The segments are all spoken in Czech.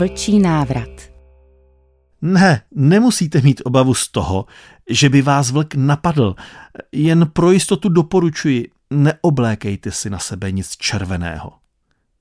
Vlčí návrat. Ne, nemusíte mít obavu z toho, že by vás vlk napadl. Jen pro jistotu doporučuji, neoblékejte si na sebe nic červeného.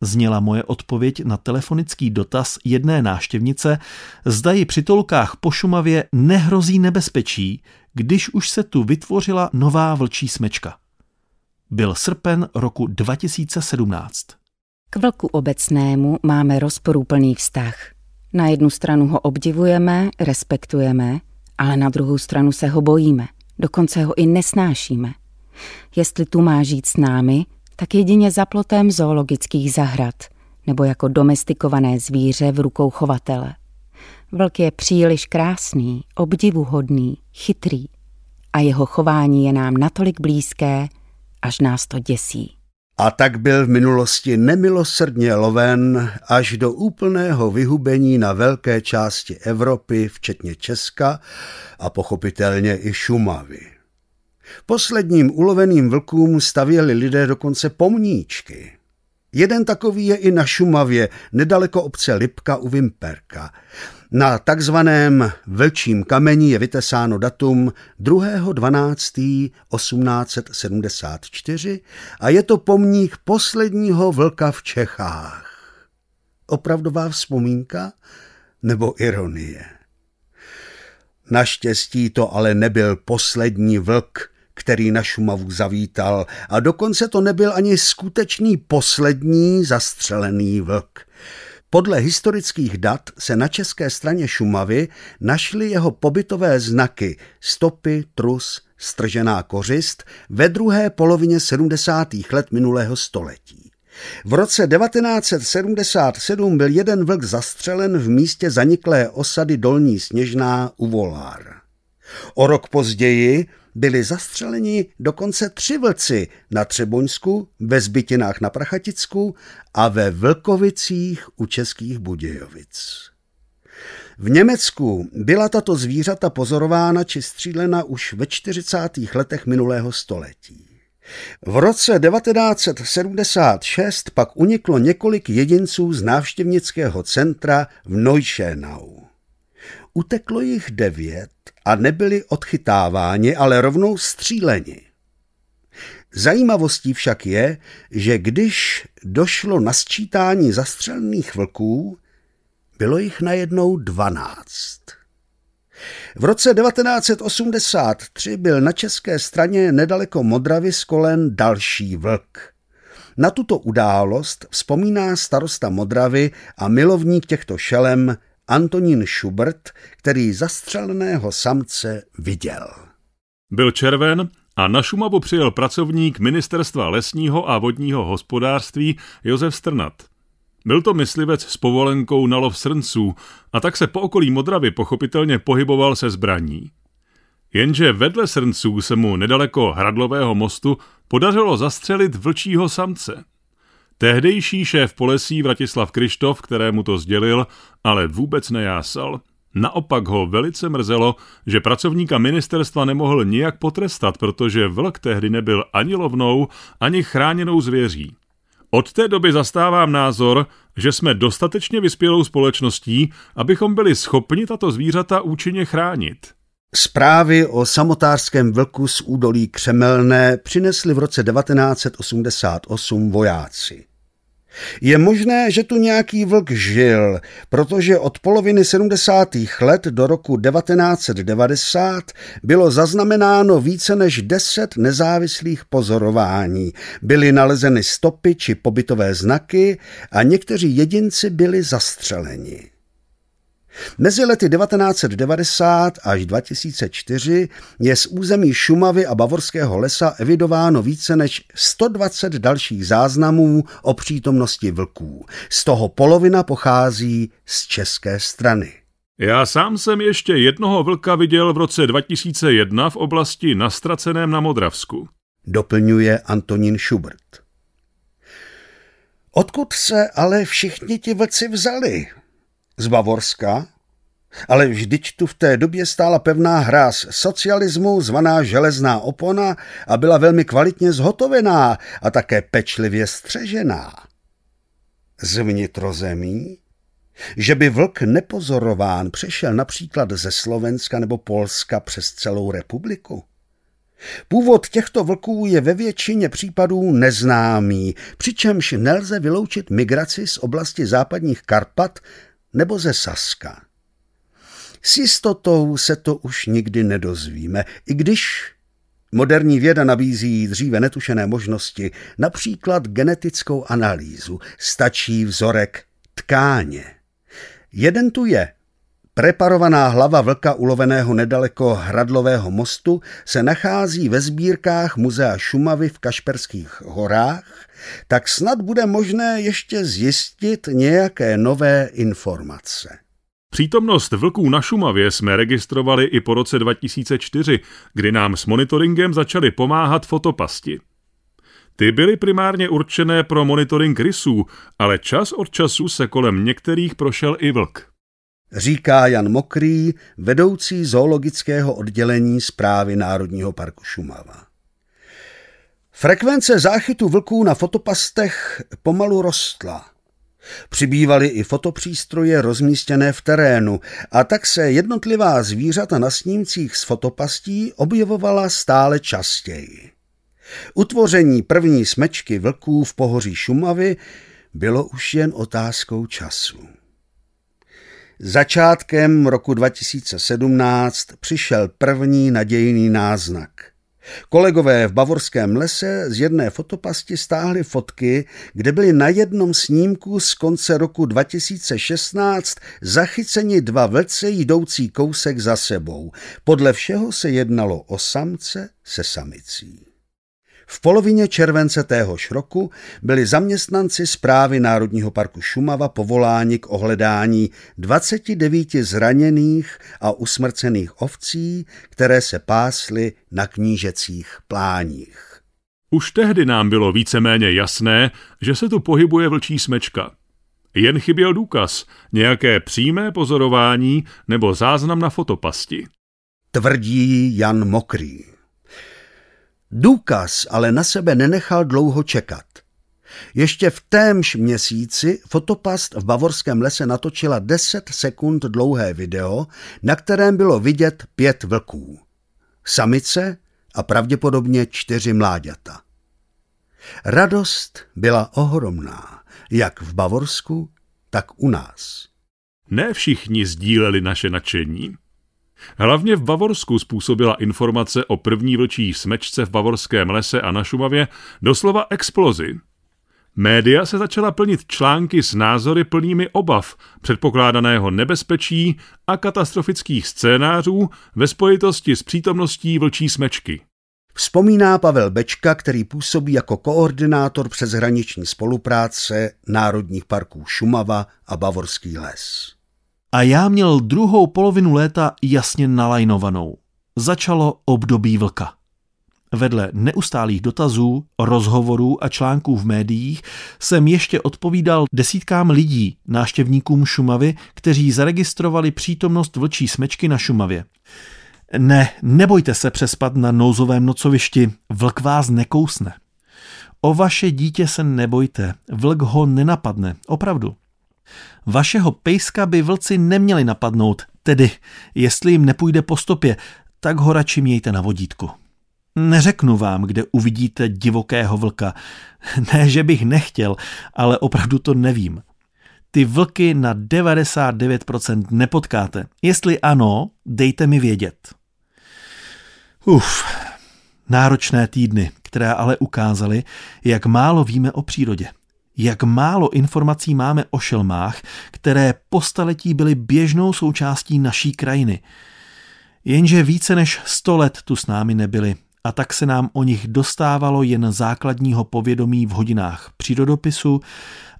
Zněla moje odpověď na telefonický dotaz jedné návštěvnice, zda ji při tolkách po Šumavě nehrozí nebezpečí, když už se tu vytvořila nová vlčí smečka. Byl srpen roku 2017. K vlku obecnému máme rozporuplný vztah. Na jednu stranu ho obdivujeme, respektujeme, ale na druhou stranu se ho bojíme, dokonce ho i nesnášíme. Jestli tu má žít s námi, tak jedině za plotem zoologických zahrad nebo jako domestikované zvíře v rukou chovatele. Vlk je příliš krásný, obdivuhodný, chytrý a jeho chování je nám natolik blízké, až nás to děsí. A tak byl v minulosti nemilosrdně loven až do úplného vyhubení na velké části Evropy, včetně Česka a pochopitelně i Šumavy. Posledním uloveným vlkům stavěli lidé dokonce pomníčky. Jeden takový je i na Šumavě, nedaleko obce Lipka u Vimperka. Na takzvaném vlčím kameni je vytesáno datum 2.12.1874 a je to pomník posledního vlka v Čechách. Opravdová vzpomínka nebo ironie? Naštěstí to ale nebyl poslední vlk, který na Šumavu zavítal, a dokonce to nebyl ani skutečný poslední zastřelený vlk. Podle historických dat se na české straně Šumavy našly jeho pobytové znaky, stopy, trus, stržená kořist ve druhé polovině 70. let minulého století. V roce 1977 byl jeden vlk zastřelen v místě zaniklé osady Dolní Sněžná u Volár. O rok později byli zastřeleni dokonce 3 vlci na Třeboňsku, ve Zbytinách na Prachaticku a ve Vlkovicích u Českých Budějovic. V Německu byla tato zvířata pozorována či střílena už ve 40. letech minulého století. V roce 1976 pak uniklo několik jedinců z návštěvnického centra v Neuschenau. Uteklo jich 9 a nebyli odchytáváni, ale rovnou stříleni. Zajímavostí však je, že když došlo na sčítání zastřelených vlků, bylo jich najednou 12. V roce 1983 byl na české straně nedaleko Modravy skolen další vlk. Na tuto událost vzpomíná starosta Modravy a milovník těchto šelem Antonín Schubert, který zastřeleného samce viděl. Byl červen a na Šumavu přijel pracovník Ministerstva lesního a vodního hospodářství Josef Strnat. Byl to myslivec s povolenkou na lov srnců, a tak se po okolí Modravy pochopitelně pohyboval se zbraní. Jenže vedle srnců se mu nedaleko Hradlového mostu podařilo zastřelit vlčího samce. Tehdejší šéf polesí Vratislav Krištof, kterému to sdělil, ale vůbec nejásal. Naopak ho velice mrzelo, že pracovníka ministerstva nemohl nijak potrestat, protože vlk tehdy nebyl ani lovnou, ani chráněnou zvěří. Od té doby zastávám názor, že jsme dostatečně vyspělou společností, abychom byli schopni tato zvířata účinně chránit. Zprávy o samotářském vlku z údolí Křemelné přinesli v roce 1988 vojáci. Je možné, že tu nějaký vlk žil, protože od poloviny 70. let do roku 1990 bylo zaznamenáno více než 10 nezávislých pozorování. Byly nalezeny stopy či pobytové znaky a někteří jedinci byli zastřeleni. Mezi lety 1990 až 2004 je z území Šumavy a Bavorského lesa evidováno více než 120 dalších záznamů o přítomnosti vlků. Z toho polovina pochází z české strany. Já sám jsem ještě jednoho vlka viděl v roce 2001 v oblasti Nastraceném na Modravsku, doplňuje Antonín Schubert. Odkud se ale všichni ti vlci vzali? Z Bavorska? Ale vždyť tu v té době stála pevná hráz socialismu zvaná železná opona a byla velmi kvalitně zhotovená a také pečlivě střežená. Z vnitrozemí? Že by vlk nepozorován přešel například ze Slovenska nebo Polska přes celou republiku? Původ těchto vlků je ve většině případů neznámý, přičemž nelze vyloučit migraci z oblasti západních Karpat nebo ze Saska. S jistotou se to už nikdy nedozvíme, i když moderní věda nabízí dříve netušené možnosti, například genetickou analýzu, stačí vzorek tkáně. Jeden tu je. Preparovaná hlava vlka uloveného nedaleko Hradlového mostu se nachází ve sbírkách Muzea Šumavy v Kašperských horách, tak snad bude možné ještě zjistit nějaké nové informace. Přítomnost vlků na Šumavě jsme registrovali i po roce 2004, kdy nám s monitoringem začaly pomáhat fotopasti. Ty byly primárně určené pro monitoring rysů, ale čas od času se kolem některých prošel i vlk. Říká Jan Mokrý, vedoucí zoologického oddělení správy Národního parku Šumava. Frekvence záchytu vlků na fotopastech pomalu rostla. Přibývaly i fotopřístroje rozmístěné v terénu a tak se jednotlivá zvířata na snímcích z fotopastí objevovala stále častěji. Utvoření první smečky vlků v pohoří Šumavy bylo už jen otázkou času. Začátkem roku 2017 přišel první nadějný náznak. Kolegové v Bavorském lese z jedné fotopasti stáhli fotky, kde byly na jednom snímku z konce roku 2016 zachyceni dva vlci jdoucí kousek za sebou. Podle všeho se jednalo o samce se samicí. V polovině července téhož roku byli zaměstnanci správy Národního parku Šumava povoláni k ohledání 29 zraněných a usmrcených ovcí, které se pásly na knížecích pláních. Už tehdy nám bylo víceméně jasné, že se tu pohybuje vlčí smečka. Jen chyběl důkaz, nějaké přímé pozorování nebo záznam na fotopasti. Tvrdí Jan Mokrý. Důkaz ale na sebe nenechal dlouho čekat. Ještě v témž měsíci fotopast v Bavorském lese natočila 10 sekund dlouhé video, na kterém bylo vidět 5 vlků. Samice a pravděpodobně 4 mláďata. Radost byla ohromná, jak v Bavorsku, tak u nás. Ne všichni sdíleli naše nadšení. Hlavně v Bavorsku způsobila informace o první vlčí smečce v Bavorském lese a na Šumavě doslova explozi. Média se začala plnit články s názory plnými obav, předpokládaného nebezpečí a katastrofických scénářů ve spojitosti s přítomností vlčí smečky. Vzpomíná Pavel Bečka, který působí jako koordinátor přeshraniční spolupráce Národních parků Šumava a Bavorský les. A já měl druhou polovinu léta jasně nalajnovanou. Začalo období vlka. Vedle neustálých dotazů, rozhovorů a článků v médiích jsem ještě odpovídal desítkám lidí, návštěvníkům Šumavy, kteří zaregistrovali přítomnost vlčí smečky na Šumavě. Ne, nebojte se přespat na nouzovém nocovišti, vlk vás nekousne. O vaše dítě se nebojte, vlk ho nenapadne, opravdu. Vašeho pejska by vlci neměli napadnout, tedy jestli jim nepůjde po stopě, tak ho radši mějte na vodítku. Neřeknu vám, kde uvidíte divokého vlka. Ne, že bych nechtěl, ale opravdu to nevím. Ty vlky na 99% nepotkáte. Jestli ano, dejte mi vědět. Náročné týdny, které ale ukázaly, jak málo víme o přírodě. Jak málo informací máme o šelmách, které po staletí byly běžnou součástí naší krajiny. Jenže více než 100 let tu s námi nebyly a tak se nám o nich dostávalo jen základního povědomí v hodinách přírodopisu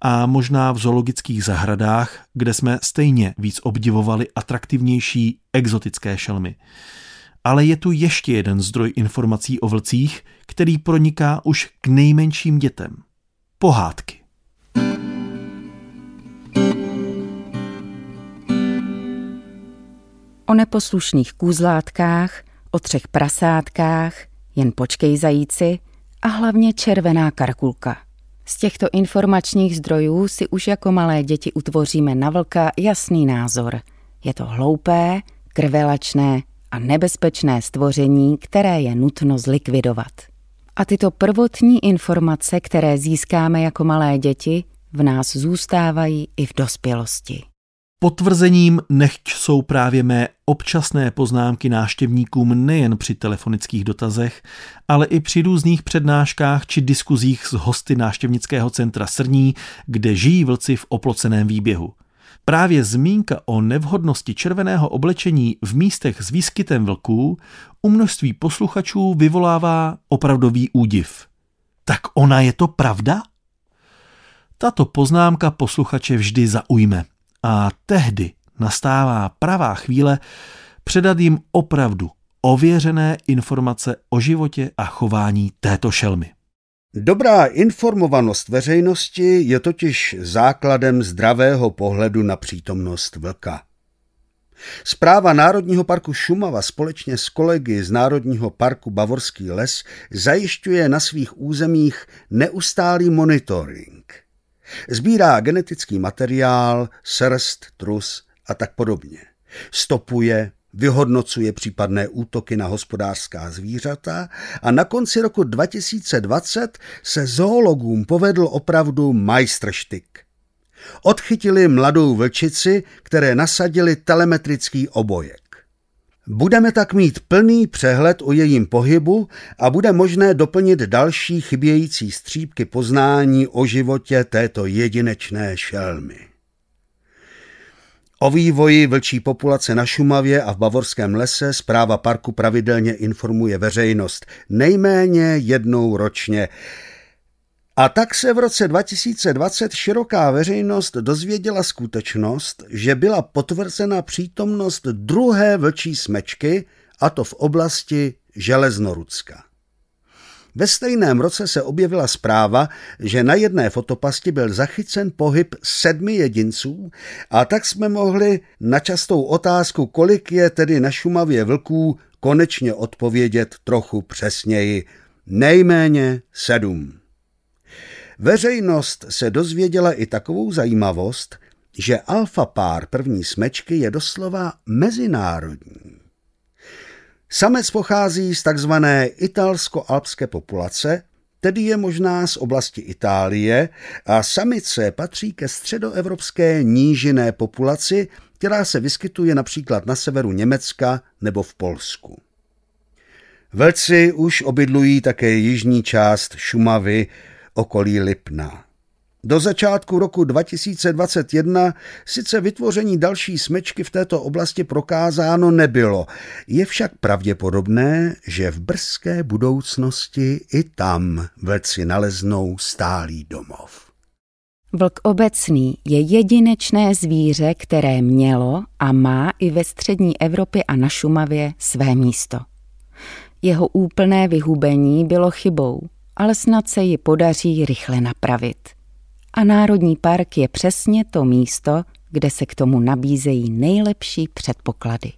a možná v zoologických zahradách, kde jsme stejně víc obdivovali atraktivnější exotické šelmy. Ale je tu ještě jeden zdroj informací o vlcích, který proniká už k nejmenším dětem. Pohádky. O neposlušných kůzlátkách, o 3 prasátkách, jen počkej zajíci a hlavně červená karkulka. Z těchto informačních zdrojů si už jako malé děti utvoříme na vlka jasný názor. Je to hloupé, krvelačné a nebezpečné stvoření, které je nutno zlikvidovat. A tyto prvotní informace, které získáme jako malé děti, v nás zůstávají i v dospělosti. Potvrzením nechť jsou právě mé občasné poznámky návštěvníkům nejen při telefonických dotazech, ale i při různých přednáškách či diskuzích s hosty návštěvnického centra Srní, kde žijí vlci v oploceném výběhu. Právě zmínka o nevhodnosti červeného oblečení v místech s výskytem vlků u množství posluchačů vyvolává opravdový údiv. Tak ona je to pravda? Tato poznámka posluchače vždy zaujme. A tehdy nastává pravá chvíle předat jim opravdu ověřené informace o životě a chování této šelmy. Dobrá informovanost veřejnosti je totiž základem zdravého pohledu na přítomnost vlka. Správa Národního parku Šumava společně s kolegy z Národního parku Bavorský les zajišťuje na svých územích neustálý monitoring. Sbírá genetický materiál, srst, trus a tak podobně. Stopuje, vyhodnocuje případné útoky na hospodářská zvířata a na konci roku 2020 se zoologům povedl opravdu majstrštyk. Odchytili mladou vlčici, které nasadili telemetrický obojek. Budeme tak mít plný přehled o jejím pohybu a bude možné doplnit další chybějící střípky poznání o životě této jedinečné šelmy. O vývoji vlčí populace na Šumavě a v Bavorském lese správa parku pravidelně informuje veřejnost nejméně jednou ročně. A tak se v roce 2020 široká veřejnost dozvěděla skutečnost, že byla potvrzena přítomnost druhé vlčí smečky, a to v oblasti Železnorucka. Ve stejném roce se objevila zpráva, že na jedné fotopasti byl zachycen pohyb 7 jedinců, a tak jsme mohli na častou otázku, kolik je tedy na Šumavě vlků, konečně odpovědět trochu přesněji. Nejméně 7. Veřejnost se dozvěděla i takovou zajímavost, že alfa pár první smečky je doslova mezinárodní. Samec pochází z takzvané italsko-alpské populace, tedy je možná z oblasti Itálie, a samice patří ke středoevropské nížinné populaci, která se vyskytuje například na severu Německa nebo v Polsku. Vlci už obydlují také jižní část Šumavy, okolí Lipna. Do začátku roku 2021 sice vytvoření další smečky v této oblasti prokázáno nebylo, je však pravděpodobné, že v brzké budoucnosti i tam vlci naleznou stálý domov. Vlk obecný je jedinečné zvíře, které mělo a má i ve střední Evropě a na Šumavě své místo. Jeho úplné vyhubení bylo chybou, ale snad se ji podaří rychle napravit. A Národní park je přesně to místo, kde se k tomu nabízejí nejlepší předpoklady.